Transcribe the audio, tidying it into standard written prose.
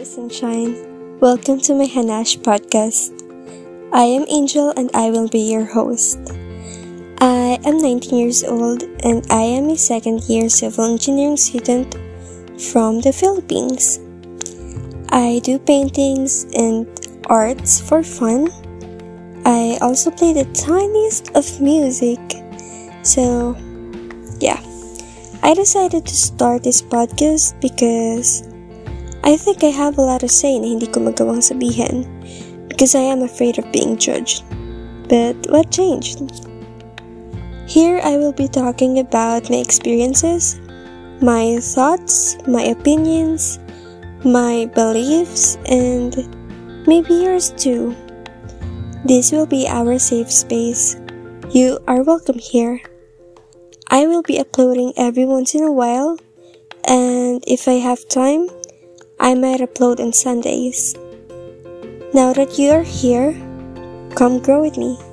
dear sunshine, welcome to my Hanash Podcast. I am Angel and I will be your host. I am 19 years old and I am a second-year civil engineering student from the Philippines. I do paintings and arts for fun. I also play the tiniest of music. So, yeah. I decided to start this podcast because I think I have a lot to say na hindi ko magawang sabihin because I am afraid of being judged. But what changed? Here I will be talking about my experiences, my thoughts, my opinions, my beliefs, and maybe yours too. This will be our safe space. You are welcome here. I will be uploading every once in a while, and if I have time, I might upload on Sundays. Now that you are here, come grow with me.